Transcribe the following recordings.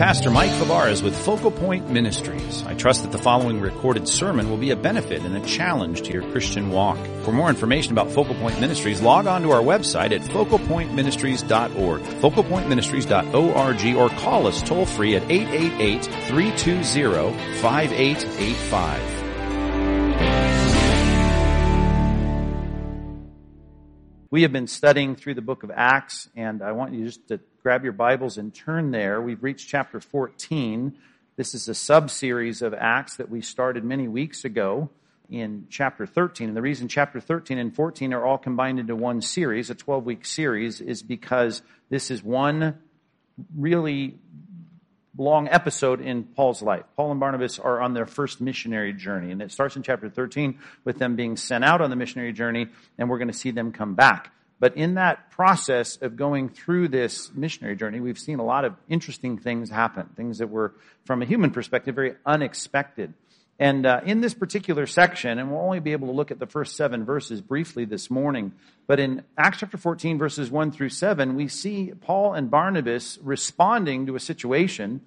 Pastor Mike Fabares with Focal Point Ministries. I trust that the following recorded sermon will be a benefit and a challenge to your Christian walk. For more information about Focal Point Ministries, log on to our website at focalpointministries.org, focalpointministries.org, or call us toll free at 888-320-5885. We have been studying through the book of Acts, and I want you just to grab your Bibles and turn there. We've reached chapter 14. This is a sub-series of Acts that we started many weeks ago in chapter 13. And the reason chapter 13 and 14 are all combined into one series, a 12-week series, is because this is one really long episode in Paul's life. Paul and Barnabas are on their first missionary journey, and it starts in chapter 13 with them being sent out on the missionary journey, and we're going to see them come back. But in that process of going through this missionary journey, we've seen a lot of interesting things happen, things that were, from a human perspective, very unexpected. And in this particular section, and we'll only be able to look at the first 7 verses briefly this morning, but in Acts chapter 14, verses 1 through 7, we see Paul and Barnabas responding to a situation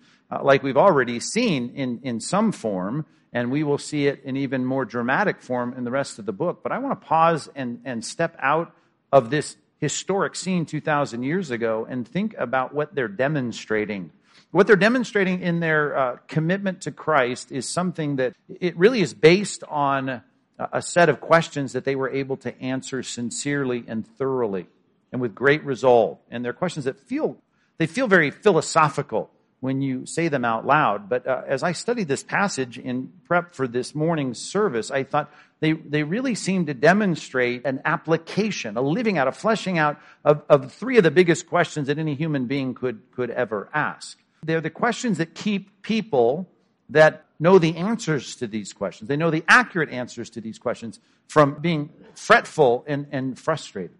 like we've already seen in some form, and we will see it in even more dramatic form in the rest of the book. But I want to pause and step out of this historic scene 2,000 years ago and think about what they're demonstrating. What they're demonstrating in their commitment to Christ is something that it really is based on a set of questions that they were able to answer sincerely and thoroughly and with great resolve. And they're questions that feel very philosophical when you say them out loud. But as I studied this passage in prep for this morning's service, I thought they really seem to demonstrate an application, a living out, a fleshing out of 3 of the biggest questions that any human being could ever ask. They're the questions that keep people that know the answers to these questions, they know the accurate answers to these questions, from being fretful and frustrated.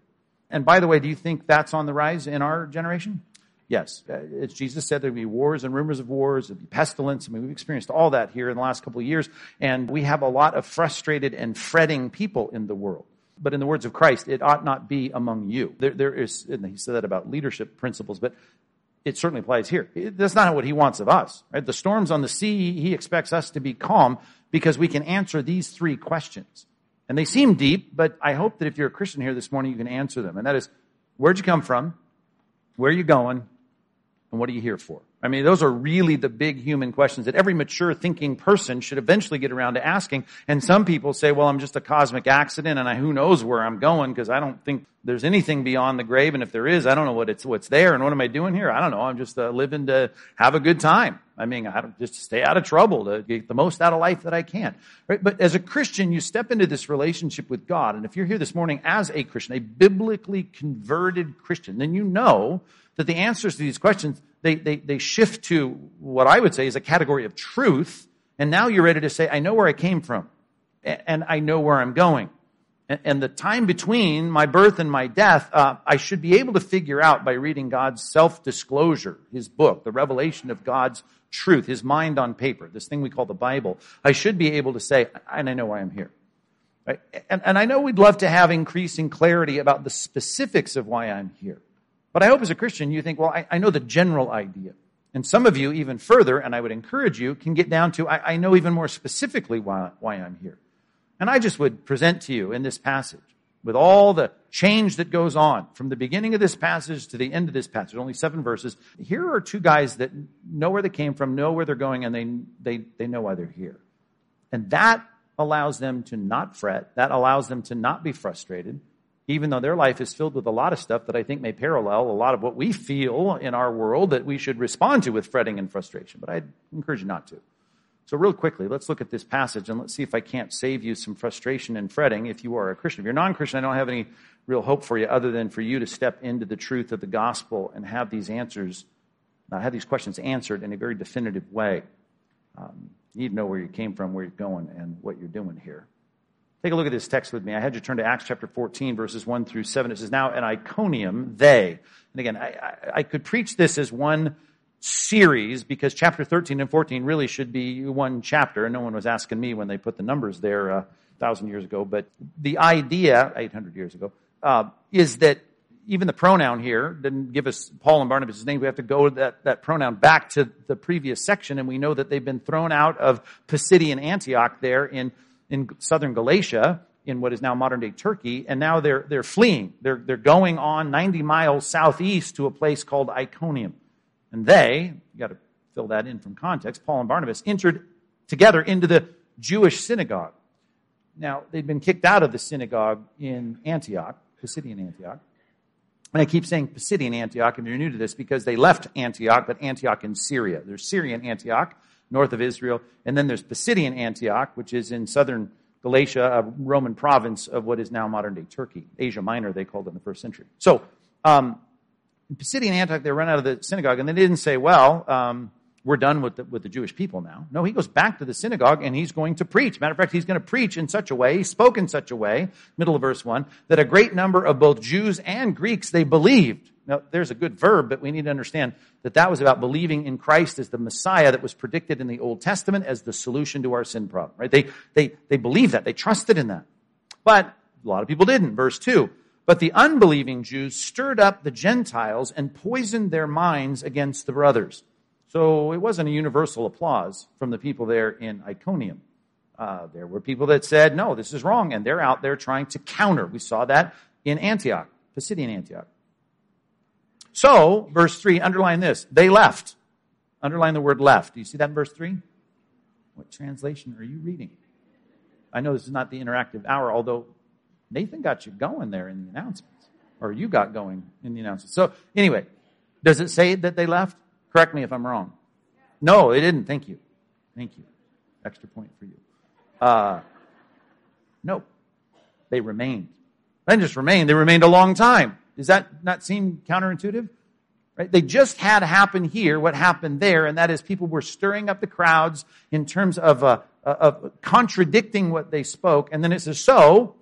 And by the way, do you think that's on the rise in our generation? Yes. As Jesus said, there'll be wars and rumors of wars, there'll be pestilence. I mean, we've experienced all that here in the last couple of years, and we have a lot of frustrated and fretting people in the world. But in the words of Christ, it ought not be among you. There is, and he said that about leadership principles, but it certainly applies here. That's not what he wants of us, right? The storms on the sea, he expects us to be calm because we can answer these 3 questions. And they seem deep, but I hope that if you're a Christian here this morning, you can answer them. And that is, where'd you come from? Where are you going? And what are you here for? I mean, those are really the big human questions that every mature thinking person should eventually get around to asking. And some people say, well, I'm just a cosmic accident and who knows where I'm going because I don't think there's anything beyond the grave. And if there is, I don't know what's there. And what am I doing here? I don't know. I'm just living to have a good time. I mean, I don't, just stay out of trouble, to get the most out of life that I can. Right? But as a Christian, you step into this relationship with God. And if you're here this morning as a Christian, a biblically converted Christian, then you know that the answers to these questions, they shift to what I would say is a category of truth, and now you're ready to say, I know where I came from, and I know where I'm going. And the time between my birth and my death, I should be able to figure out by reading God's self-disclosure, his book, the revelation of God's truth, his mind on paper, this thing we call the Bible. I should be able to say, and I know why I'm here. Right? And I know we'd love to have increasing clarity about the specifics of why I'm here. But I hope as a Christian you think, well, I know the general idea. And some of you, even further, and I would encourage you, can get down to, I know even more specifically why I'm here. And I just would present to you in this passage, with all the change that goes on from the beginning of this passage to the end of this passage, only 7 verses, here are 2 guys that know where they came from, know where they're going, and they know why they're here. And that allows them to not fret. That allows them to not be frustrated, even though their life is filled with a lot of stuff that I think may parallel a lot of what we feel in our world that we should respond to with fretting and frustration. But I encourage you not to. So real quickly, let's look at this passage and let's see if I can't save you some frustration and fretting if you are a Christian. If you're non-Christian, I don't have any real hope for you other than for you to step into the truth of the gospel and have these answers, have these questions answered in a very definitive way. You need to know where you came from, where you're going, and what you're doing here. Take a look at this text with me. I had you turn to Acts chapter 14, verses 1 through 7. It says, now at Iconium, they. And again, I could preach this as one series because chapter 13 and 14 really should be one chapter. And no one was asking me when they put the numbers there 1,000 years ago. But the idea, 800 years ago, is that even the pronoun here didn't give us Paul and Barnabas' name. We have to go that pronoun back to the previous section, and we know that they've been thrown out of Pisidian Antioch there in southern Galatia, in what is now modern-day Turkey, and now they're fleeing. They're going on 90 miles southeast to a place called Iconium. And they, you got to fill that in from context, Paul and Barnabas entered together into the Jewish synagogue. Now, they'd been kicked out of the synagogue in Antioch, Pisidian Antioch. And I keep saying Pisidian Antioch, and you're new to this, because they left Antioch, but Antioch in Syria. There's Syrian Antioch, north of Israel, and then there's Pisidian Antioch, which is in southern Galatia, a Roman province of what is now modern-day Turkey. Asia Minor, they called it in the first century. So, in Pisidian Antioch, they run out of the synagogue, and they didn't say, well, we're done with the Jewish people now. No, he goes back to the synagogue, and he's going to preach. Matter of fact, he's going to preach in such a way, he spoke in such a way, middle of verse 1, that a great number of both Jews and Greeks, they believed. Now, there's a good verb, but we need to understand that that was about believing in Christ as the Messiah that was predicted in the Old Testament as the solution to our sin problem, right? They believed that. They trusted in that. But a lot of people didn't. Verse 2, but the unbelieving Jews stirred up the Gentiles and poisoned their minds against the brothers. So it wasn't a universal applause from the people there in Iconium. There were people that said, no, this is wrong, and they're out there trying to counter. We saw that in Antioch, Pisidian Antioch. So, verse 3, underline this, they left. Underline the word left. Do you see that in verse 3? What translation are you reading? I know this is not the interactive hour, although Nathan got you going there in the announcements, or you got going in the announcements. So, anyway, does it say that they left? Correct me if I'm wrong. No, they didn't. Thank you. Thank you. Extra point for you. No, they remained. They didn't just remain. They remained a long time. Does that not seem counterintuitive? Right? They just had happen here what happened there, and that is people were stirring up the crowds in terms of contradicting what they spoke. And then it says, so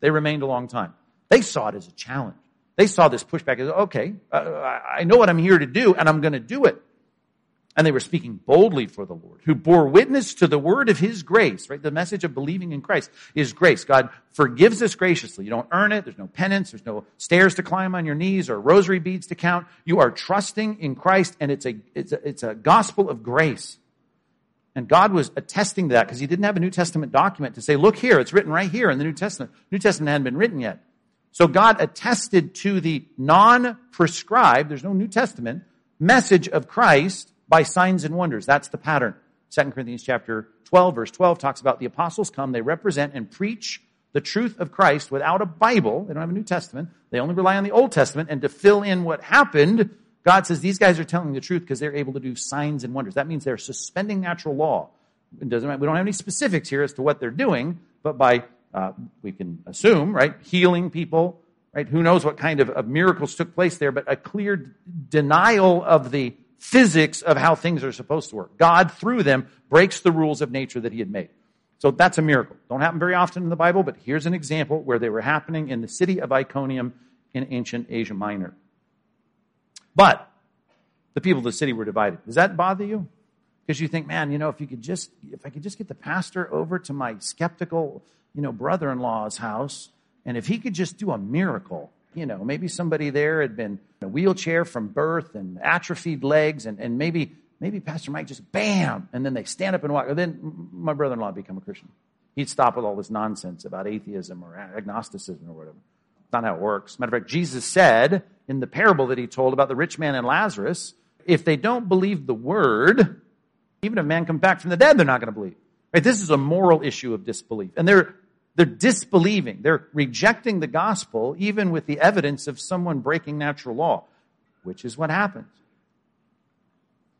they remained a long time. They saw it as a challenge. They saw this pushback as, okay, I know what I'm here to do, and I'm going to do it. And they were speaking boldly for the Lord, who bore witness to the word of his grace, right? The message of believing in Christ is grace. God forgives us graciously. You don't earn it. There's no penance. There's no stairs to climb on your knees or rosary beads to count. You are trusting in Christ, and it's a gospel of grace. And God was attesting to that because he didn't have a New Testament document to say, look here, it's written right here in the New Testament. New Testament hadn't been written yet. So God attested to the non-prescribed, there's no New Testament, message of Christ by signs and wonders. That's the pattern. 2 Corinthians chapter 12, verse 12 talks about the apostles come, they represent and preach the truth of Christ without a Bible. They don't have a New Testament. They only rely on the Old Testament. And to fill in what happened, God says these guys are telling the truth because they're able to do signs and wonders. That means they're suspending natural law. It doesn't matter. We don't have any specifics here as to what they're doing, but by we can assume, right, healing people, right? Who knows what kind of miracles took place there, but a clear denial of the physics of how things are supposed to work. God, through them, breaks the rules of nature that he had made. So that's a miracle. Don't happen very often in the Bible, but here's an example where they were happening in the city of Iconium in ancient Asia Minor. But the people of the city were divided. Does that bother you? Because you think, man, you know, if I could just get the pastor over to my skeptical, you know, brother-in-law's house, and if he could just do a miracle, you know, maybe somebody there had been in a wheelchair from birth and atrophied legs, and maybe Pastor Mike just, bam, and then they stand up and walk. Then my brother-in-law would become a Christian. He'd stop with all this nonsense about atheism or agnosticism or whatever. It's not how it works. Matter of fact, Jesus said in the parable that he told about the rich man and Lazarus, if they don't believe the word, even if man comes back from the dead, they're not going to believe. Right? This is a moral issue of disbelief. And they're disbelieving. They're rejecting the gospel, even with the evidence of someone breaking natural law, which is what happens.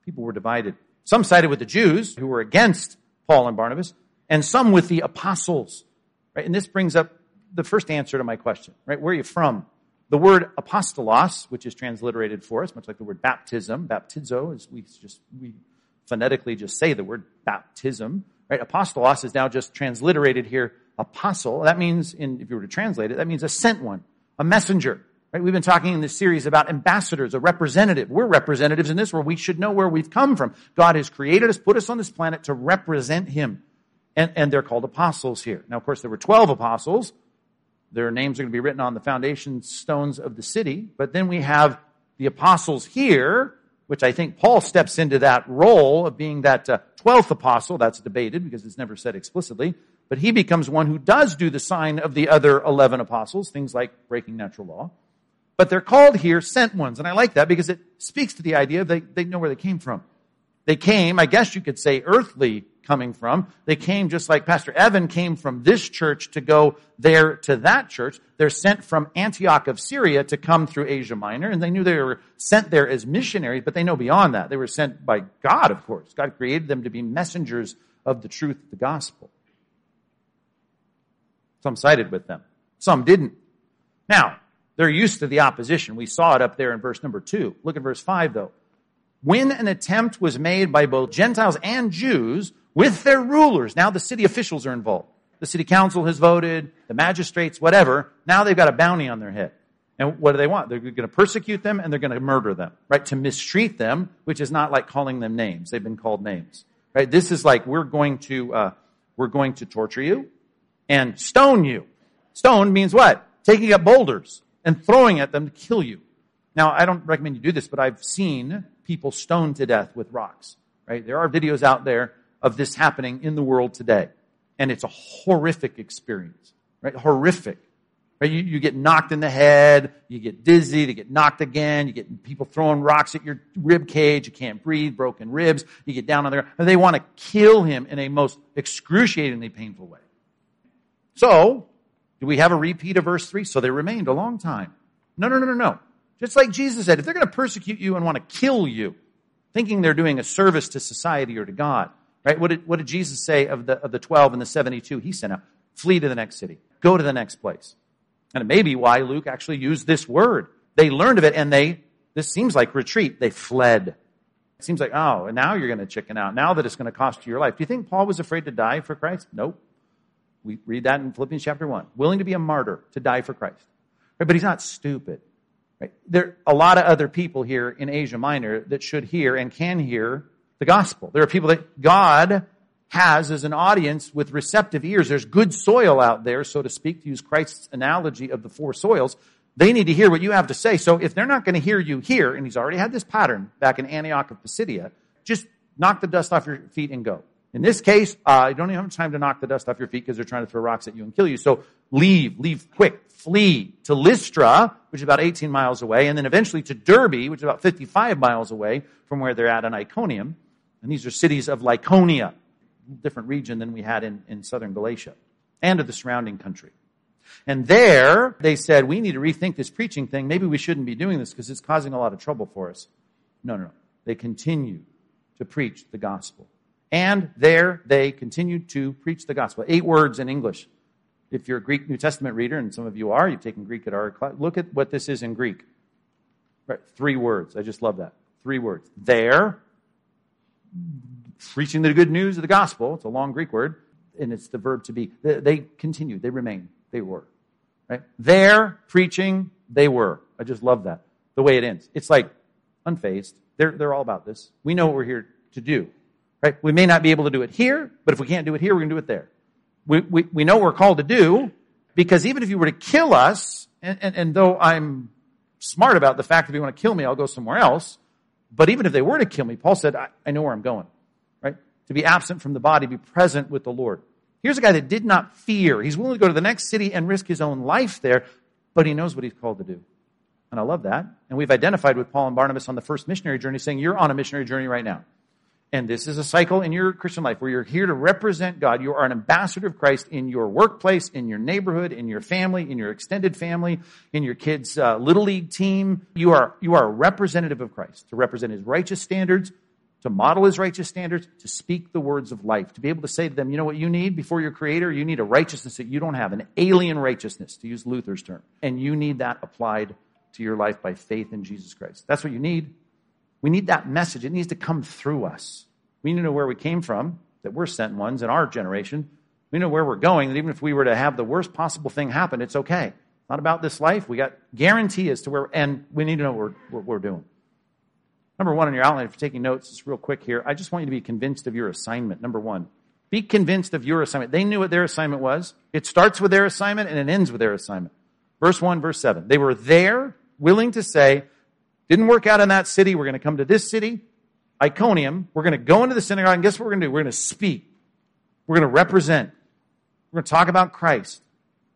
People were divided. Some sided with the Jews, who were against Paul and Barnabas, and some with the apostles. Right? And this brings up the first answer to my question. Right? Where are you from? The word apostolos, which is transliterated for us, much like the word baptism, baptizo, is we phonetically just say the word baptism. Right? Apostolos is now just transliterated here. Apostle, that means, if you were to translate it, that means a sent one, a messenger. Right? We've been talking in this series about ambassadors, a representative. We're representatives in this world. We should know where we've come from. God has created us, put us on this planet to represent him. And they're called apostles here. Now, of course, there were 12 apostles. Their names are going to be written on the foundation stones of the city. But then we have the apostles here, which I think Paul steps into that role of being that 12th apostle. That's debated because it's never said explicitly. But he becomes one who does do the sign of the other 11 apostles, things like breaking natural law. But they're called here sent ones. And I like that because it speaks to the idea they know where they came from. They came, I guess you could say, earthly coming from. They came just like Pastor Evan came from this church to go there to that church. They're sent from Antioch of Syria to come through Asia Minor. And they knew they were sent there as missionaries, but they know beyond that. They were sent by God, of course. God created them to be messengers of the truth of the gospel. Some sided with them. Some didn't. Now, they're used to the opposition. We saw it up there in verse number 2. Look at verse 5, though. When an attempt was made by both Gentiles and Jews with their rulers. Now the city officials are involved. The city council has voted, the magistrates, whatever. Now they've got a bounty on their head. And what do they want? They're going to persecute them and they're going to murder them, right? To mistreat them, which is not like calling them names. They've been called names, right? This is like, we're going to torture you and stone you. Stone means what? Taking up boulders and throwing at them to kill you. Now, I don't recommend you do this, but I've seen people stoned to death with rocks, right? There are videos out there of this happening in the world today. And it's a horrific experience, right? Horrific. Right? You get knocked in the head, you get dizzy, you get knocked again, you get people throwing rocks at your rib cage, you can't breathe, broken ribs, you get down on the ground. And they want to kill him in a most excruciatingly painful way. So, do we have a repeat of verse 3? So they remained a long time. No. Just like Jesus said, if they're going to persecute you and want to kill you, thinking they're doing a service to society or to God, right? What did Jesus say of the 12 and the 72 he sent out? Flee to the next city. Go to the next place. And it may be why Luke actually used this word. They learned of it and this seems like retreat. They fled. It seems like, oh, and now you're going to chicken out. Now that it's going to cost you your life. Do you think Paul was afraid to die for Christ? Nope. We read that in Philippians chapter 1. Willing to be a martyr, to die for Christ. Right? But he's not stupid. Right? There are a lot of other people here in Asia Minor that should hear and can hear the gospel. There are people that God has as an audience with receptive ears. There's good soil out there, so to speak, to use Christ's analogy of the four soils. They need to hear what you have to say. So if they're not going to hear you here, and he's already had this pattern back in Antioch of Pisidia, just knock the dust off your feet and go. In this case, you don't even have time to knock the dust off your feet because they're trying to throw rocks at you and kill you. So leave quick, flee to Lystra, which is about 18 miles away, and then eventually to Derbe, which is about 55 miles away from where they're at in Iconium. And these are cities of Lycaonia, a different region than we had in southern Galatia, and of the surrounding country. And there, they said, we need to rethink this preaching thing. Maybe we shouldn't be doing this because it's causing a lot of trouble for us. No. They continue to preach the gospel. And there they continued to preach the gospel. 8 words in English. If you're a Greek New Testament reader, and some of you are, you've taken Greek at our class, look at what this is in Greek. Right, 3 words. I just love that. 3 words. There, preaching the good news of the gospel. It's a long Greek word, and it's the verb to be. They continued. They remained. They were. Right? There, preaching, they were. I just love that. The way it ends. It's like unfazed. They're all about this. We know what we're here to do. Right? We may not be able to do it here, but if we can't do it here, we're going to do it there. We know what we're called to do, because even if you were to kill us, and though I'm smart about the fact that if you want to kill me, I'll go somewhere else, but even if they were to kill me, Paul said, I know where I'm going. Right? To be absent from the body, be present with the Lord. Here's a guy that did not fear. He's willing to go to the next city and risk his own life there, but he knows what he's called to do. And I love that. And we've identified with Paul and Barnabas on the first missionary journey, saying, you're on a missionary journey right now. And this is a cycle in your Christian life where you're here to represent God. You are an ambassador of Christ in your workplace, in your neighborhood, in your family, in your extended family, in your kids' little league team. You are a representative of Christ to represent his righteous standards, to model his righteous standards, to speak the words of life, to be able to say to them, you know what you need before your creator? You need a righteousness that you don't have, an alien righteousness, to use Luther's term. And you need that applied to your life by faith in Jesus Christ. That's what you need. We need that message. It needs to come through us. We need to know where we came from, that we're sent ones in our generation. We know where we're going, that even if we were to have the worst possible thing happen, it's okay. It's not about this life. We got guarantee as to where, and we need to know what we're doing. Number 1 on your outline, if you're taking notes, just real quick here, I just want you to be convinced of your assignment. Number 1, Be convinced of your assignment. They knew what their assignment was. It starts with their assignment and it ends with their assignment. Verse 1, verse 7. They were there, willing to say, didn't work out in that city. We're going to come to this city, Iconium. We're going to go into the synagogue. And guess what we're going to do? We're going to speak. We're going to represent. We're going to talk about Christ.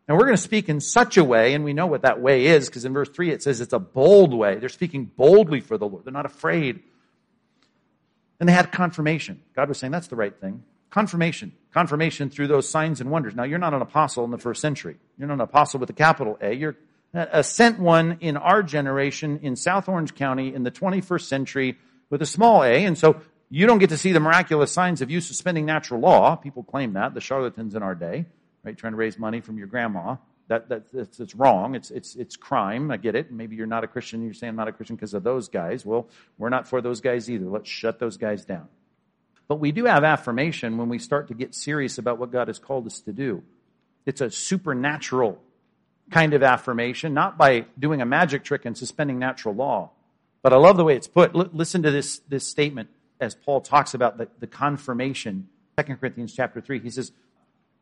And we're going to speak in such a way, and we know what that way is, because in verse 3 it says it's a bold way. They're speaking boldly for the Lord. They're not afraid. And they had confirmation. God was saying, that's the right thing. Confirmation. Confirmation through those signs and wonders. Now, you're not an apostle in the first century. You're not an apostle with a capital A. You're a sent one in our generation in South Orange County in the 21st century with a small a. And so you don't get to see the miraculous signs of you suspending natural law. People claim that, the charlatans in our day, right? Trying to raise money from your grandma. That's wrong. It's crime. I get it. Maybe you're not a Christian. You're saying I'm not a Christian because of those guys. Well, we're not for those guys either. Let's shut those guys down. But we do have affirmation when we start to get serious about what God has called us to do. It's a supernatural kind of affirmation, not by doing a magic trick and suspending natural law. But I love the way it's put. Listen to this statement as Paul talks about the confirmation. 2 Corinthians chapter 3, he says,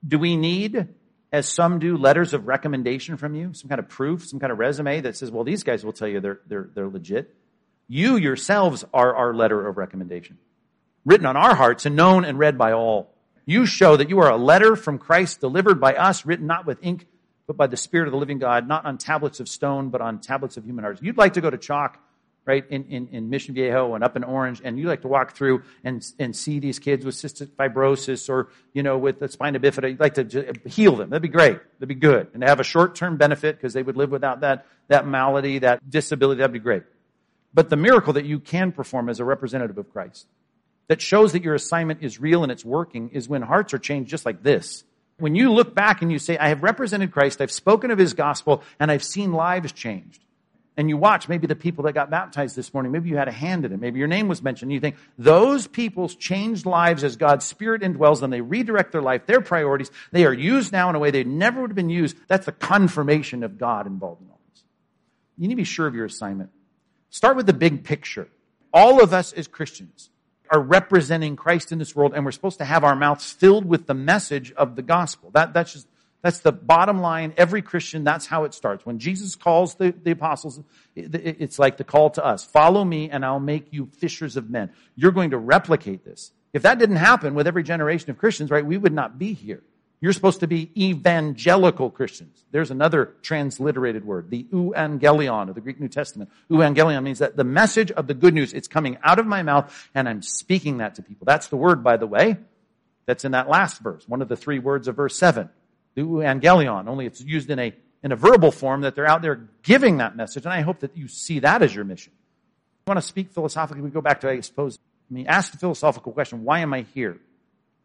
do we need, as some do, letters of recommendation from you? Some kind of proof, some kind of resume that says, well, these guys will tell you they're legit. You yourselves are our letter of recommendation, written on our hearts and known and read by all. You show that you are a letter from Christ delivered by us, written not with ink, but by the Spirit of the living God, not on tablets of stone, but on tablets of human hearts. You'd like to go to Chalk, right, in Mission Viejo and up in Orange, and you like to walk through and see these kids with cystic fibrosis or, you know, with the spina bifida. You'd like to heal them. That'd be great. That'd be good. And to have a short-term benefit because they would live without that malady, that disability, that'd be great. But the miracle that you can perform as a representative of Christ that shows that your assignment is real and it's working is when hearts are changed just like this. When you look back and you say, I have represented Christ, I've spoken of his gospel, and I've seen lives changed. And you watch maybe the people that got baptized this morning, maybe you had a hand in it, maybe your name was mentioned, and you think, those people's changed lives as God's Spirit indwells them. They redirect their life, their priorities. They are used now in a way they never would have been used. That's the confirmation of God involved in all this. You need to be sure of your assignment. Start with the big picture. All of us as Christians are representing Christ in this world, and we're supposed to have our mouths filled with the message of the gospel. That's the bottom line. Every Christian, that's how it starts. When Jesus calls the apostles, it's like the call to us. Follow me, and I'll make you fishers of men. You're going to replicate this. If that didn't happen with every generation of Christians, right, we would not be here. You're supposed to be evangelical Christians. There's another transliterated word, the euangelion of the Greek New Testament. Euangelion means that the message of the good news, it's coming out of my mouth, and I'm speaking that to people. That's the word, by the way, that's in that last verse, one of the three words of verse 7, the euangelion, only it's used in a verbal form that they're out there giving that message, and I hope that you see that as your mission. If you want to speak philosophically, we go back to, ask the philosophical question, why am I here?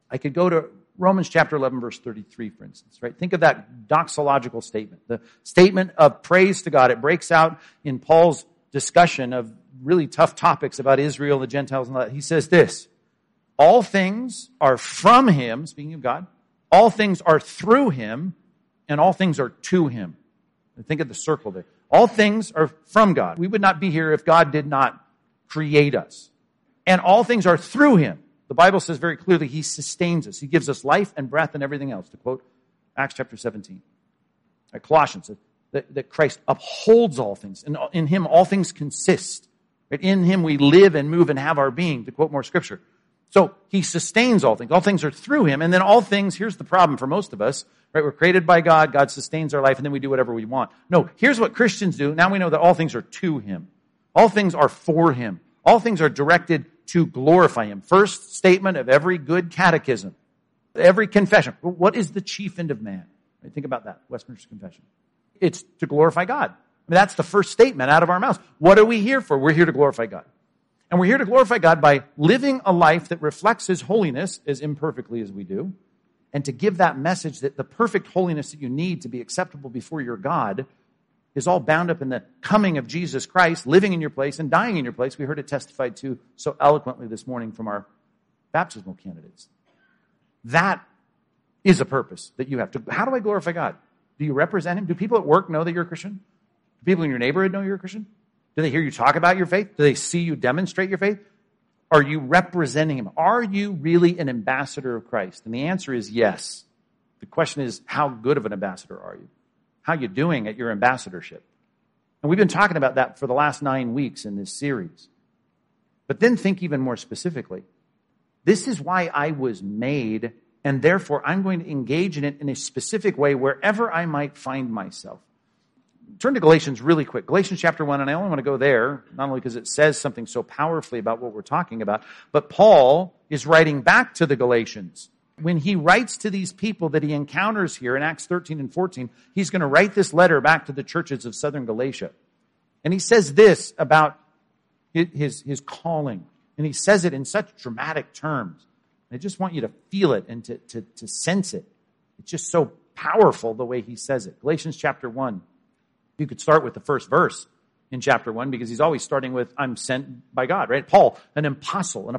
I could go to Romans chapter 11, verse 33, for instance, right? Think of that doxological statement, the statement of praise to God. It breaks out in Paul's discussion of really tough topics about Israel, the Gentiles, and all that. He says this, all things are from him, speaking of God, all things are through him, and all things are to him. And think of the circle there. All things are from God. We would not be here if God did not create us. And all things are through him. The Bible says very clearly he sustains us. He gives us life and breath and everything else, to quote Acts chapter 17. Colossians says that Christ upholds all things, and in him all things consist. Right? In him we live and move and have our being, to quote more scripture. So he sustains all things. All things are through him, and then all things, here's the problem for most of us, right? We're created by God, God sustains our life, and then we do whatever we want. No, here's what Christians do. Now we know that all things are to him. All things are for him. All things are directed to glorify him. First statement of every good catechism, every confession. What is the chief end of man? Think about that, Westminster Confession. It's to glorify God. I mean, that's the first statement out of our mouths. What are we here for? We're here to glorify God. And we're here to glorify God by living a life that reflects his holiness as imperfectly as we do, and to give that message that the perfect holiness that you need to be acceptable before your God is all bound up in the coming of Jesus Christ, living in your place and dying in your place. We heard it testified to so eloquently this morning from our baptismal candidates. That is a purpose that you have. How do I glorify God? Do you represent him? Do people at work know that you're a Christian? Do people in your neighborhood know you're a Christian? Do they hear you talk about your faith? Do they see you demonstrate your faith? Are you representing him? Are you really an ambassador of Christ? And the answer is yes. The question is, how good of an ambassador are you? How are you doing at your ambassadorship? And we've been talking about that for the last 9 weeks in this series. But then think even more specifically. This is why I was made, and therefore I'm going to engage in it in a specific way wherever I might find myself. Turn to Galatians really quick. Galatians chapter 1, and I only want to go there, not only because it says something so powerfully about what we're talking about, but Paul is writing back to the Galatians. When he writes to these people that he encounters here in Acts 13 and 14, he's going to write this letter back to the churches of southern Galatia. And he says this about his calling. And he says it in such dramatic terms. I just want you to feel it and to sense it. It's just so powerful the way he says it. Galatians chapter 1. You could start with the first verse in chapter 1 because he's always starting with, I'm sent by God, right? Paul, an apostle.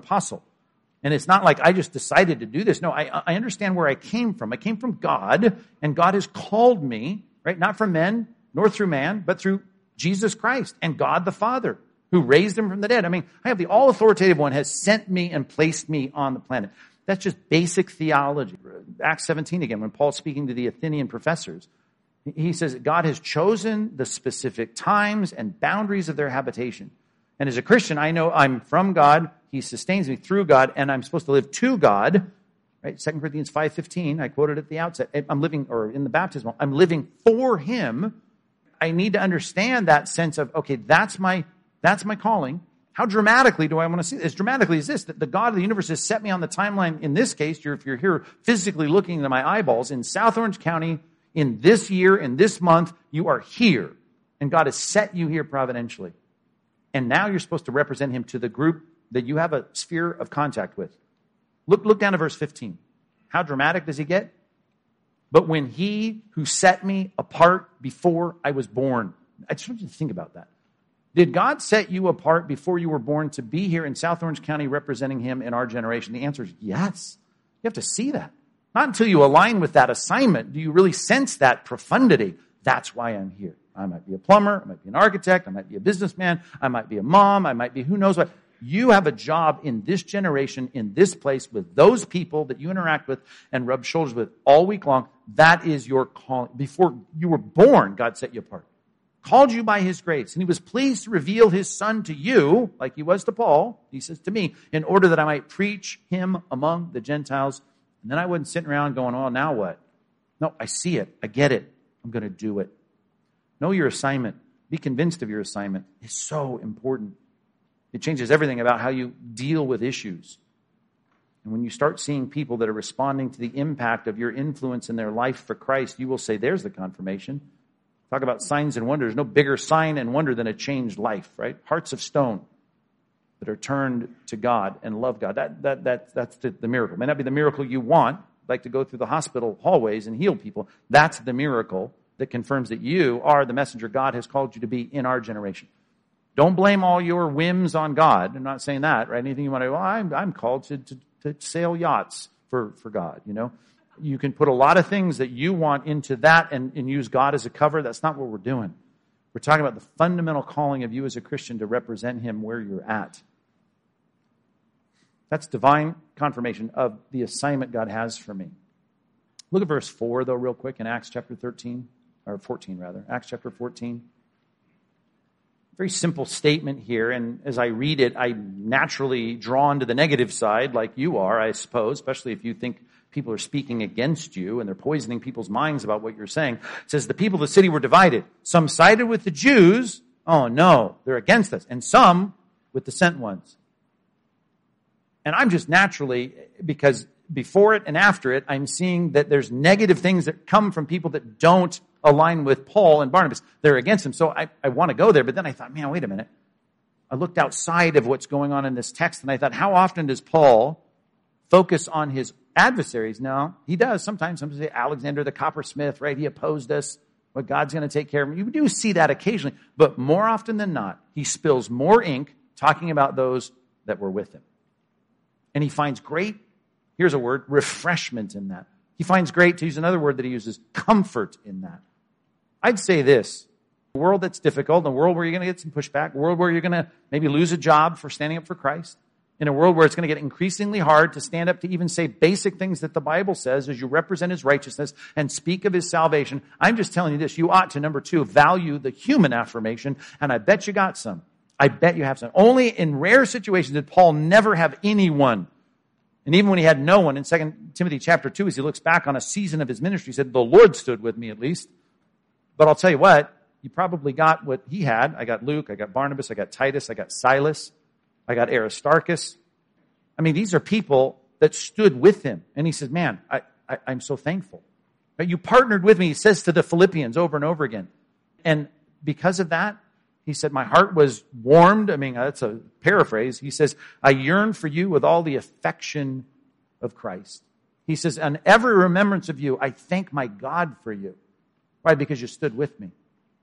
And it's not like I just decided to do this. No, I understand where I came from. I came from God, and God has called me, right? Not from men, nor through man, but through Jesus Christ and God the Father, who raised him from the dead. I mean, I have the all-authoritative one has sent me and placed me on the planet. That's just basic theology. Acts 17 again, when Paul's speaking to the Athenian professors, he says that God has chosen the specific times and boundaries of their habitation. And as a Christian, I know I'm from God, he sustains me through God, and I'm supposed to live to God. Right? 2 Corinthians 5:15, I quoted at the outset. I'm living, or in the baptismal, I'm living for him. I need to understand that sense of, okay, that's my calling. How dramatically do I want to see this? As dramatically as this, that the God of the universe has set me on the timeline, in this case, if you're here physically looking into my eyeballs, in South Orange County, in this year, in this month, you are here. And God has set you here providentially. And now you're supposed to represent him to the group that you have a sphere of contact with. Look down to verse 15. How dramatic does he get? But when he who set me apart before I was born. I just want you to think about that. Did God set you apart before you were born to be here in South Orange County representing him in our generation? The answer is yes. You have to see that. Not until you align with that assignment do you really sense that profundity. That's why I'm here. I might be a plumber. I might be an architect. I might be a businessman. I might be a mom. I might be who knows what. You have a job in this generation, in this place, with those people that you interact with and rub shoulders with all week long. That is your calling. Before you were born, God set you apart. Called you by his grace, and he was pleased to reveal his son to you, like he was to Paul, he says to me, in order that I might preach him among the Gentiles. And then I wasn't sitting around going, oh, now what? No, I see it. I get it. I'm going to do it. Know your assignment. Be convinced of your assignment. It's so important. It changes everything about how you deal with issues. And when you start seeing people that are responding to the impact of your influence in their life for Christ, you will say, there's the confirmation. Talk about signs and wonders. No bigger sign and wonder than a changed life, right? Hearts of stone that are turned to God and love God. That's the miracle. It may not be the miracle you want, like to go through the hospital hallways and heal people. That's the miracle that confirms that you are the messenger God has called you to be in our generation. Don't blame all your whims on God. I'm not saying that, right? Anything you want to do, well, I'm called to sail yachts for God, you know? You can put a lot of things that you want into that and use God as a cover. That's not what we're doing. We're talking about the fundamental calling of you as a Christian to represent him where you're at. That's divine confirmation of the assignment God has for me. Look at verse 4, though, real quick in Acts chapter 13, or 14, rather. Acts chapter 14. Very simple statement here, and as I read it, I'm naturally drawn to the negative side, like you are, I suppose, especially if you think people are speaking against you and they're poisoning people's minds about what you're saying. It says, the people of the city were divided. Some sided with the Jews. Oh, no, they're against us. And some with the sent ones. And I'm just naturally, because before it and after it, I'm seeing that there's negative things that come from people that don't align with Paul and Barnabas. They're against him. So I want to go there. But then I thought, man, wait a minute. I looked outside of what's going on in this text and I thought, how often does Paul focus on his adversaries? Now, he does sometimes. Some say Alexander the coppersmith, right? He opposed us. But God's going to take care of him. You do see that occasionally. But more often than not, he spills more ink talking about those that were with him. And he finds great, here's a word, refreshment in that. He finds great, to use another word that he uses, comfort in that. I'd say this, a world that's difficult, a world where you're going to get some pushback, a world where you're going to maybe lose a job for standing up for Christ, in a world where it's going to get increasingly hard to stand up to even say basic things that the Bible says as you represent his righteousness and speak of his salvation, I'm just telling you this. You ought to, number two, value the human affirmation. And I bet you got some. I bet you have some. Only in rare situations did Paul never have anyone. And even when he had no one, in 2 Timothy chapter 2, as he looks back on a season of his ministry, he said, the Lord stood with me at least. But I'll tell you what, you probably got what he had. I got Luke, I got Barnabas, I got Titus, I got Silas, I got Aristarchus. I mean, these are people that stood with him. And he says, man, I'm so thankful. You partnered with me, he says to the Philippians over and over again. And because of that, he said, my heart was warmed. I mean, that's a paraphrase. He says, I yearn for you with all the affection of Christ. He says, on every remembrance of you, I thank my God for you. Why? Because you stood with me.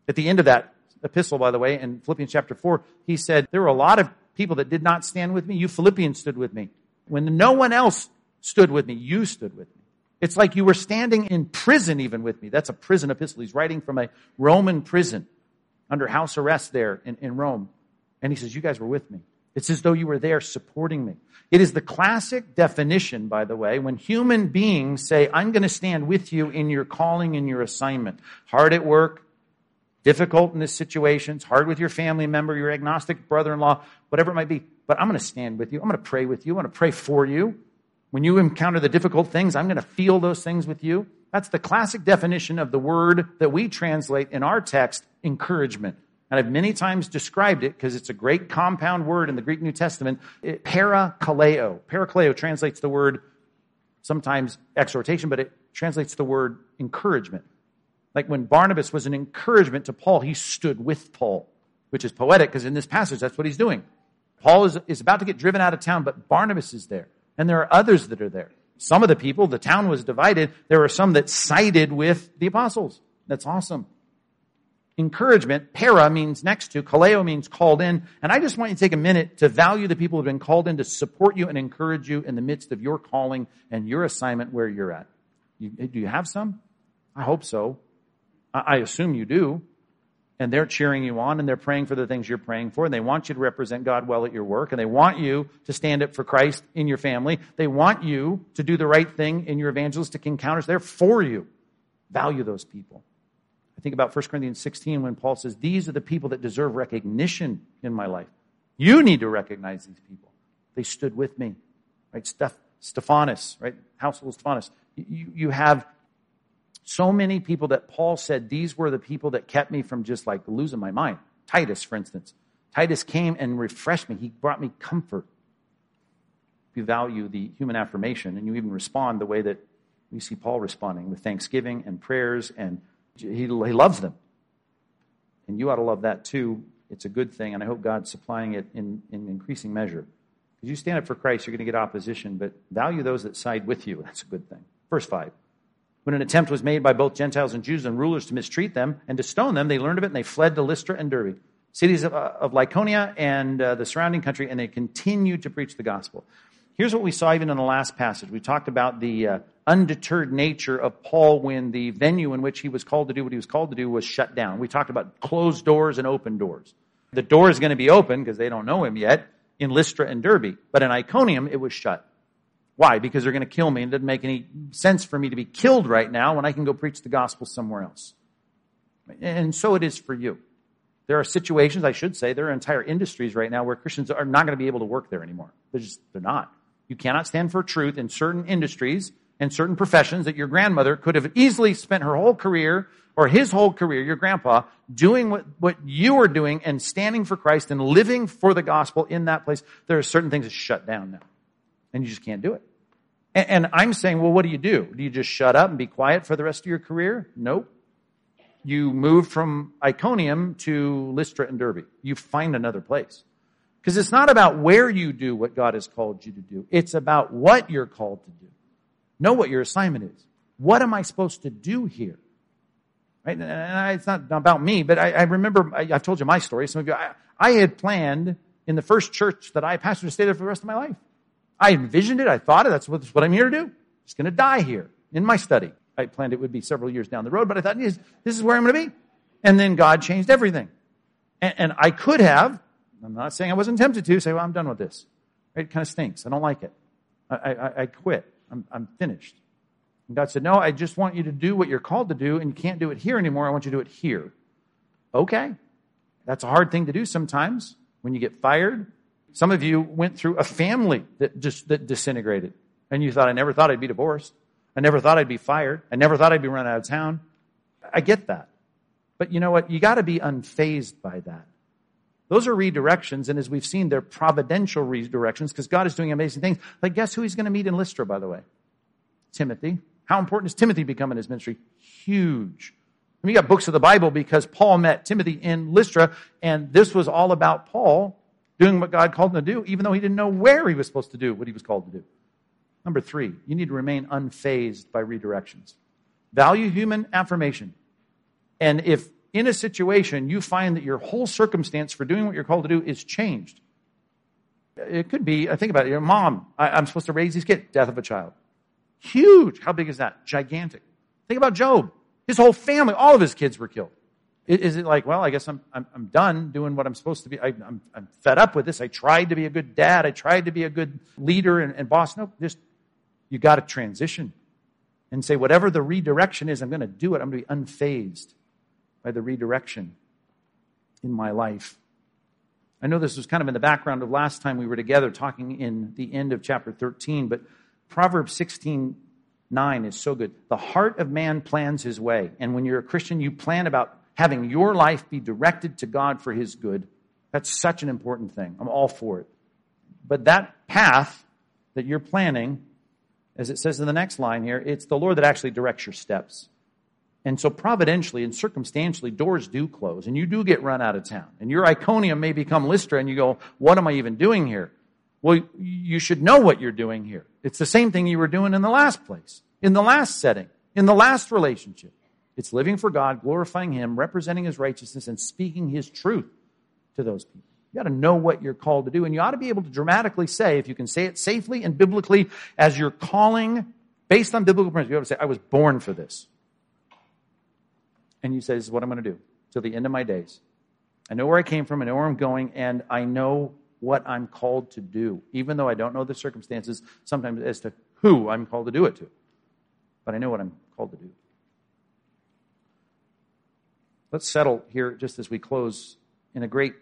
At the end of that epistle, by the way, in Philippians chapter 4, he said, there were a lot of people that did not stand with me. You Philippians stood with me. When no one else stood with me, you stood with me. It's like you were standing in prison even with me. That's a prison epistle. He's writing from a Roman prison under house arrest there in Rome. And he says, you guys were with me. It's as though you were there supporting me. It is the classic definition, by the way, when human beings say, I'm going to stand with you in your calling and your assignment. Hard at work, difficult in this situation, it's hard with your family member, your agnostic brother-in-law, whatever it might be. But I'm going to stand with you. I'm going to pray with you. I'm going to pray for you. When you encounter the difficult things, I'm going to feel those things with you. That's the classic definition of the word that we translate in our text, encouragement. And I've many times described it because it's a great compound word in the Greek New Testament. Parakaleo. Parakaleo translates the word, sometimes exhortation, but it translates the word encouragement. Like when Barnabas was an encouragement to Paul, he stood with Paul, which is poetic because in this passage, that's what he's doing. Paul is about to get driven out of town, but Barnabas is there. And there are others that are there. Some of the people, the town was divided. There were some that sided with the apostles. That's awesome. Encouragement, para means next to, kaleo means called in. And I just want you to take a minute to value the people who have been called in to support you and encourage you in the midst of your calling and your assignment where you're at. Do you have some? I hope so. I assume you do. And they're cheering you on, and they're praying for the things you're praying for, and they want you to represent God well at your work, and they want you to stand up for Christ in your family. They want you to do the right thing in your evangelistic encounters. They're for you. Value those people. I think about 1 Corinthians 16 when Paul says, these are the people that deserve recognition in my life. You need to recognize these people. They stood with me. Right? Stephanus, right? Household Stephanus. You have so many people that Paul said, these were the people that kept me from just like losing my mind. Titus, for instance. Titus came and refreshed me. He brought me comfort. If you value the human affirmation and you even respond the way that we see Paul responding with thanksgiving and prayers, and he loves them. And you ought to love that too. It's a good thing, and I hope God's supplying it in increasing measure. Because you stand up for Christ, you're going to get opposition, but value those that side with you. That's a good thing. Verse 5. When an attempt was made by both Gentiles and Jews and rulers to mistreat them and to stone them, they learned of it and they fled to Lystra and Derbe, cities of Lycaonia and the surrounding country, and they continued to preach the gospel. Here's what we saw even in the last passage. We talked about the undeterred nature of Paul when the venue in which he was called to do what he was called to do was shut down. We talked about closed doors and open doors. The door is going to be open because they don't know him yet in Lystra and Derbe, but in Iconium it was shut. Why? Because they're going to kill me. It doesn't make any sense for me to be killed right now when I can go preach the gospel somewhere else. And so it is for you. There are situations, I should say, there are entire industries right now where Christians are not going to be able to work there anymore. They're not. You cannot stand for truth in certain industries and certain professions that your grandmother could have easily spent her whole career or his whole career, your grandpa, doing what you are doing and standing for Christ and living for the gospel in that place. There are certain things that shut down now, and you just can't do it. And I'm saying, well, what do you do? Do you just shut up and be quiet for the rest of your career? Nope. You move from Iconium to Lystra and Derbe. You find another place. Because it's not about where you do what God has called you to do. It's about what you're called to do. Know what your assignment is. What am I supposed to do here? Right? And it's not about me, but I remember, I've told you my story. Some of you, I had planned in the first church that I pastored to stay there for the rest of my life. I envisioned it. I thought it. That's what I'm here to do. I'm just going to die here in my study. I planned it would be several years down the road, but I thought, this is where I'm going to be. And then God changed everything. And I could have, I'm not saying I wasn't tempted to, say, well, I'm done with this. It kind of stinks. I don't like it. I quit. I'm finished. And God said, no, I just want you to do what you're called to do, and you can't do it here anymore. I want you to do it here. Okay. That's a hard thing to do sometimes when you get fired. Some of you went through a family that disintegrated. And you thought, I never thought I'd be divorced. I never thought I'd be fired. I never thought I'd be run out of town. I get that. But you know what? You got to be unfazed by that. Those are redirections, and as we've seen, they're providential redirections because God is doing amazing things. Like, guess who he's going to meet in Lystra, by the way? Timothy. How important is Timothy becoming in his ministry? Huge. I mean, you got books of the Bible because Paul met Timothy in Lystra, and this was all about Paul doing what God called him to do, even though he didn't know where he was supposed to do what he was called to do. Number 3, you need to remain unfazed by redirections. Value human affirmation. And if in a situation you find that your whole circumstance for doing what you're called to do is changed, it could be, I think about it, your mom, I'm supposed to raise these kids, death of a child. Huge. How big is that? Gigantic. Think about Job. His whole family, all of his kids were killed. Is it like, well, I guess I'm done doing what I'm supposed to be. I'm fed up with this. I tried to be a good dad. I tried to be a good leader and boss. No, just, you got to transition and say, whatever the redirection is, I'm going to do it. I'm going to be unfazed by the redirection in my life. I know this was kind of in the background of last time we were together talking in the end of chapter 13, but Proverbs 16:9 is so good. The heart of man plans his way. And when you're a Christian, you plan about having your life be directed to God for his good. That's such an important thing. I'm all for it. But that path that you're planning, as it says in the next line here, it's the Lord that actually directs your steps. And so providentially and circumstantially, doors do close, and you do get run out of town. And your Iconium may become Lystra, and you go, what am I even doing here? Well, you should know what you're doing here. It's the same thing you were doing in the last place, in the last setting, in the last relationship. It's living for God, glorifying him, representing his righteousness, and speaking his truth to those people. You got to know what you're called to do, and you ought to be able to dramatically say, if you can say it safely and biblically, as you're calling, based on biblical principles, you ought to say, I was born for this. And you say, this is what I'm going to do till the end of my days. I know where I came from, I know where I'm going, and I know what I'm called to do, even though I don't know the circumstances sometimes as to who I'm called to do it to. But I know what I'm called to do. Let's settle here just as we close in a great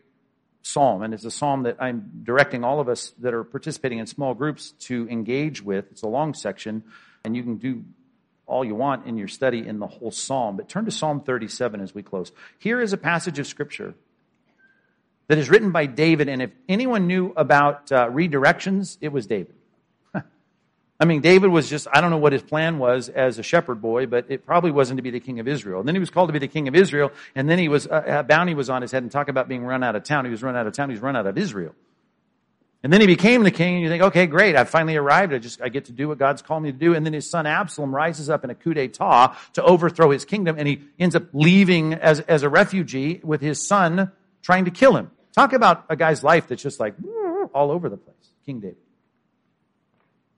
psalm, and it's a psalm that I'm directing all of us that are participating in small groups to engage with. It's a long section, and you can do all you want in your study in the whole psalm. But turn to Psalm 37 as we close. Here is a passage of Scripture that is written by David, and if anyone knew about redirections, it was David. I mean, David was just, I don't know what his plan was as a shepherd boy, but it probably wasn't to be the king of Israel. And then he was called to be the king of Israel, and then he was a bounty was on his head, and talk about being run out of town. He was run out of town, he was run out of Israel. And then he became the king, and you think, okay, great, I've finally arrived. I get to do what God's called me to do. And then his son Absalom rises up in a coup d'etat to overthrow his kingdom, and he ends up leaving as a refugee with his son trying to kill him. Talk about a guy's life that's just like all over the place, King David.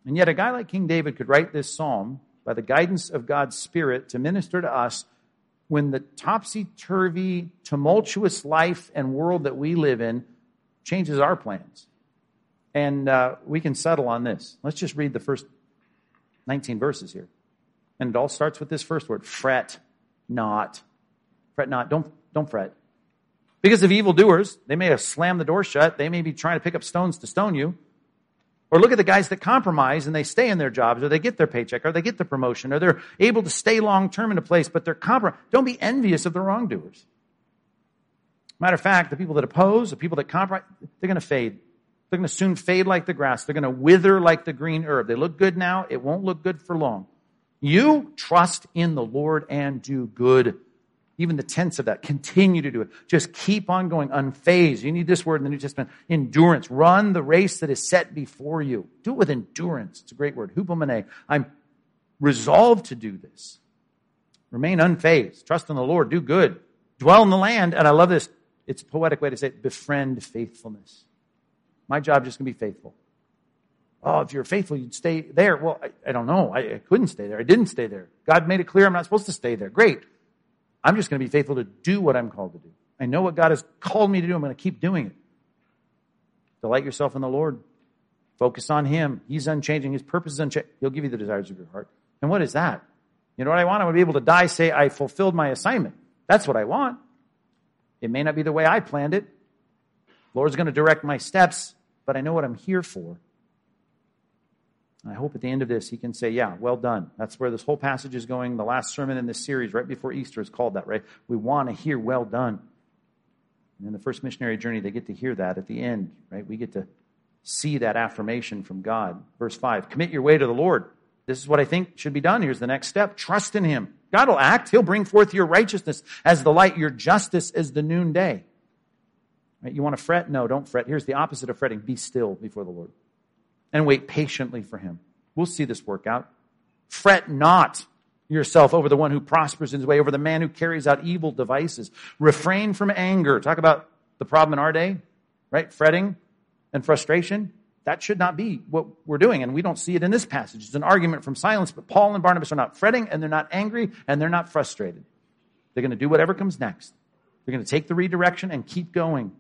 And yet a guy like King David could write this psalm by the guidance of God's Spirit to minister to us when the topsy-turvy, tumultuous life and world that we live in changes our plans. And we can settle on this. Let's just read the first 19 verses here. And it all starts with this first word, fret not. Fret not. Don't fret. Because of evildoers, they may have slammed the door shut. They may be trying to pick up stones to stone you. Or look at the guys that compromise and they stay in their jobs, or they get their paycheck, or they get the promotion, or they're able to stay long-term in a place, but they're compromised. Don't be envious of the wrongdoers. Matter of fact, the people that oppose, the people that compromise, they're going to fade. They're going to soon fade like the grass. They're going to wither like the green herb. They look good now. It won't look good for long. You trust in the Lord and do good. Even the tense of that, continue to do it. Just keep on going, unfazed. You need this word in the New Testament, endurance. Run the race that is set before you. Do it with endurance. It's a great word, hupomene. I'm resolved to do this. Remain unfazed. Trust in the Lord. Do good. Dwell in the land. And I love this. It's a poetic way to say it. Befriend faithfulness. My job just going to be faithful. Oh, if you're faithful, you'd stay there. Well, I don't know. I couldn't stay there. I didn't stay there. God made it clear I'm not supposed to stay there. Great. I'm just going to be faithful to do what I'm called to do. I know what God has called me to do. I'm going to keep doing it. Delight yourself in the Lord, Focus on him. He's unchanging. His purpose is unchanging. He'll give you the desires of your heart. And what is that? You know what I want? I want to be able to die, say, I fulfilled my assignment. That's what I want. It may not be the way I planned it. Lord's going to direct my steps, but I know what I'm here for. And I hope at the end of this, he can say, yeah, well done. That's where this whole passage is going. The last sermon in this series, right before Easter, is called that, right? We want to hear well done. And in the first missionary journey, they get to hear that at the end, right? We get to see that affirmation from God. Verse 5, commit your way to the Lord. This is what I think should be done. Here's the next step. Trust in him. God will act. He'll bring forth your righteousness as the light, your justice as the noonday. Right? You want to fret? No, don't fret. Here's the opposite of fretting. Be still before the Lord and wait patiently for him. We'll see this work out. Fret not yourself over the one who prospers in his way, over the man who carries out evil devices. Refrain from anger. Talk about the problem in our day, right? Fretting and frustration. That should not be what we're doing, and we don't see it in this passage. It's an argument from silence, but Paul and Barnabas are not fretting, and they're not angry, and they're not frustrated. They're going to do whatever comes next. They're going to take the redirection and keep going.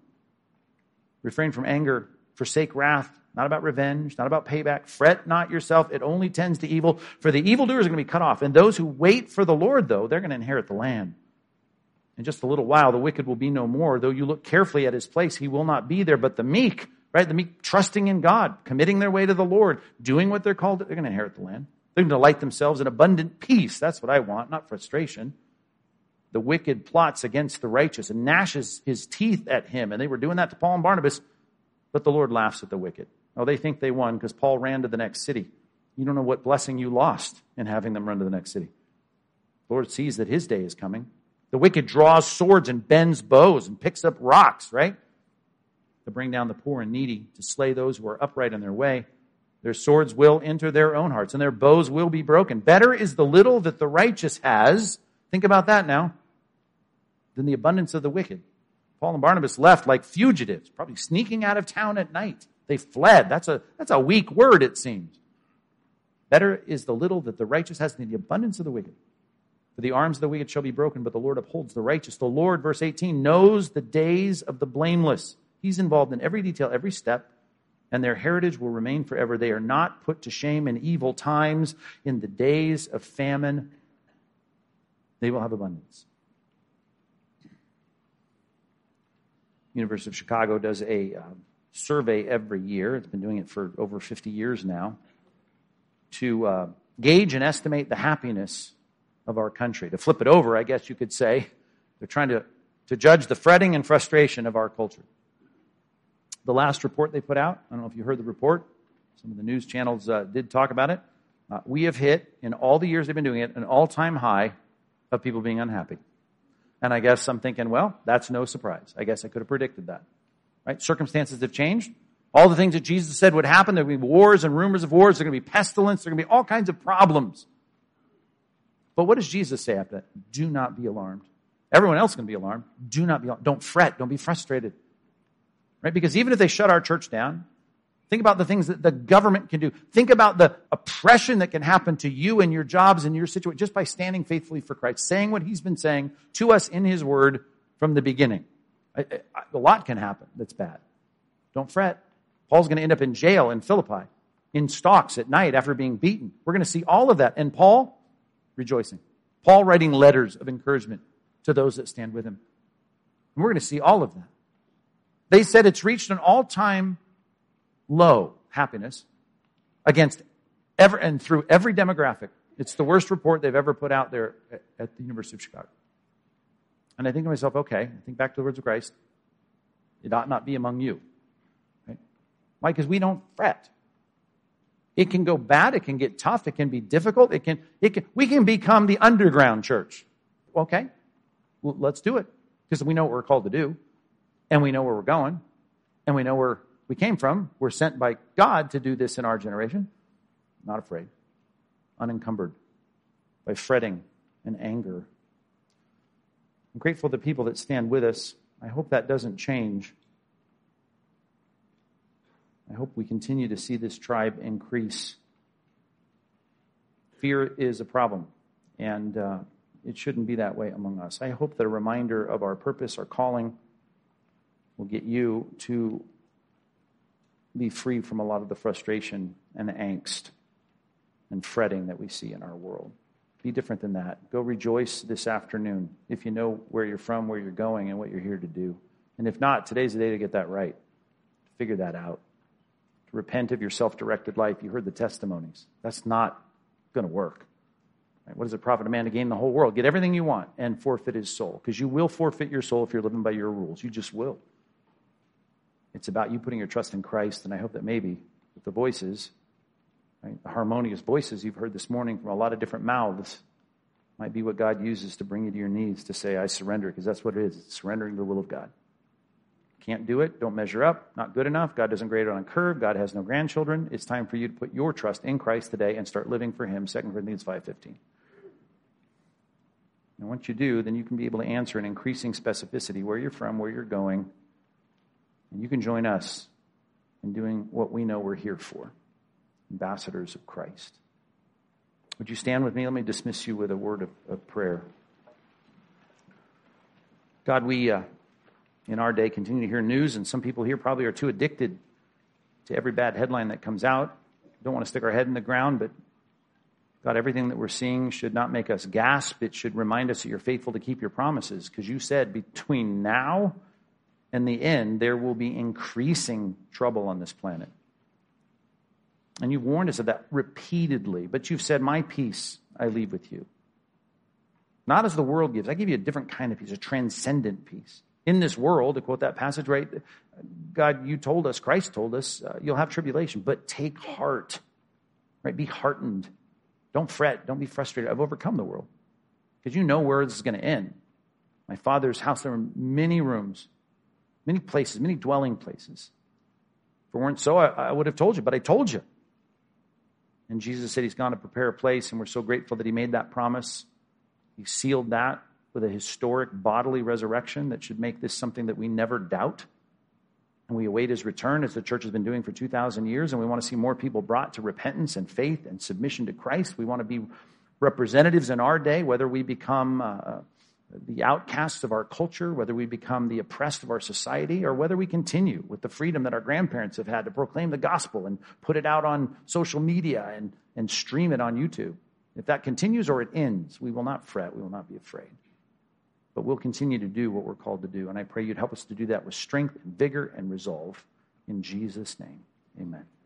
Refrain from anger, forsake wrath, not about revenge, not about payback. Fret not yourself. It only tends to evil. For the evildoers are going to be cut off. And those who wait for the Lord, though, they're going to inherit the land. In just a little while, the wicked will be no more. Though you look carefully at his place, he will not be there. But the meek, right? The meek trusting in God, committing their way to the Lord, doing what they're called to, they're going to inherit the land. They're going to delight themselves in abundant peace. That's what I want, not frustration. The wicked plots against the righteous and gnashes his teeth at him. And they were doing that to Paul and Barnabas. But the Lord laughs at the wicked. Oh, they think they won because Paul ran to the next city. You don't know what blessing you lost in having them run to the next city. The Lord sees that his day is coming. The wicked draws swords and bends bows and picks up rocks, right? To bring down the poor and needy, to slay those who are upright in their way. Their swords will enter their own hearts and their bows will be broken. Better is the little that the righteous has, think about that now, than the abundance of the wicked. Paul and Barnabas left like fugitives, probably sneaking out of town at night. They fled. That's a weak word, it seems. Better is the little that the righteous has than the abundance of the wicked. For the arms of the wicked shall be broken, but the Lord upholds the righteous. The Lord, verse 18, knows the days of the blameless. He's involved in every detail, every step, and their heritage will remain forever. They are not put to shame in evil times. In the days of famine, they will have abundance. University of Chicago does a survey every year. It's been doing it for over 50 years now to gauge and estimate the happiness of our country. To flip it over, I guess you could say, they're trying to judge the fretting and frustration of our culture. The last report they put out, I don't know if you heard the report, some of the news channels did talk about it. We have hit, in all the years they've been doing it, an all-time high of people being unhappy. And I guess I'm thinking, well, that's no surprise. I guess I could have predicted that. Right? Circumstances have changed. All the things that Jesus said would happen. There will be wars and rumors of wars. There are going to be pestilence. There are going to be all kinds of problems. But what does Jesus say after that? Do not be alarmed. Everyone else is going to be alarmed. Do not be alarmed. Don't fret. Don't be frustrated. Right? Because even if they shut our church down, think about the things that the government can do. Think about the oppression that can happen to you and your jobs and your situation just by standing faithfully for Christ, saying what he's been saying to us in his word from the beginning. A lot can happen that's bad. Don't fret. Paul's going to end up in jail in Philippi, in stocks at night after being beaten. We're going to see all of that. And Paul rejoicing. Paul writing letters of encouragement to those that stand with him. And we're going to see all of that. They said it's reached an all-time low happiness against ever and through every demographic. It's the worst report they've ever put out there at the University of Chicago. And I think to myself, okay, I think back to the words of Christ. It ought not be among you. Right? Why? Because we don't fret. It can go bad. It can get tough. It can be difficult. We can become the underground church. Okay, well, let's do it. Because we know what we're called to do. And we know where we're going. And we know where we came from. We're sent by God to do this in our generation. Not afraid. Unencumbered by fretting and anger. I'm grateful to the people that stand with us. I hope that doesn't change. I hope we continue to see this tribe increase. Fear is a problem, and it shouldn't be that way among us. I hope that a reminder of our purpose, our calling, will get you to be free from a lot of the frustration and the angst and fretting that we see in our world. Be different than that. Go rejoice this afternoon if you know where you're from, where you're going, and what you're here to do. And if not, today's the day to get that right, to figure that out, to repent of your self-directed life. You heard the testimonies. That's not going to work. Right? What does it profit a man to gain the whole world? Get everything you want and forfeit his soul, because you will forfeit your soul if you're living by your rules. You just will. It's about you putting your trust in Christ, and I hope that maybe with the voices, right, the harmonious voices you've heard this morning from a lot of different mouths might be what God uses to bring you to your knees to say, I surrender, because that's what it is. It's surrendering to the will of God. Can't do it. Don't measure up. Not good enough. God doesn't grade it on a curve. God has no grandchildren. It's time for you to put your trust in Christ today and start living for him, 2 Corinthians 5:15. And once you do, then you can be able to answer in increasing specificity where you're from, where you're going, and you can join us in doing what we know we're here for. Ambassadors of Christ. Would you stand with me? Let me dismiss you with a word of prayer. God, we in our day continue to hear news, and some people here probably are too addicted to every bad headline that comes out. Don't want to stick our head in the ground, but God, everything that we're seeing should not make us gasp. It should remind us that you're faithful to keep your promises, because you said between now and the end, there will be increasing trouble on this planet. And you've warned us of that repeatedly, but you've said, my peace I leave with you. Not as the world gives. I give you a different kind of peace, a transcendent peace. In this world, to quote that passage, right? God, you told us, Christ told us, you'll have tribulation, but take heart, right? Be heartened. Don't fret. Don't be frustrated. I've overcome the world, because you know where this is going to end. My Father's house, there are many rooms, many places, many dwelling places. If it weren't so, I would have told you, but I told you. And Jesus said he's gone to prepare a place, and we're so grateful that he made that promise. He sealed that with a historic bodily resurrection that should make this something that we never doubt. And we await his return, as the church has been doing for 2,000 years, and we want to see more people brought to repentance and faith and submission to Christ. We want to be representatives in our day, whether we become the outcasts of our culture, whether we become the oppressed of our society, or whether we continue with the freedom that our grandparents have had to proclaim the gospel and put it out on social media and stream it on YouTube. If that continues or it ends, we will not fret, we will not be afraid. But we'll continue to do what we're called to do, and I pray you'd help us to do that with strength and vigor and resolve. In Jesus' name, amen.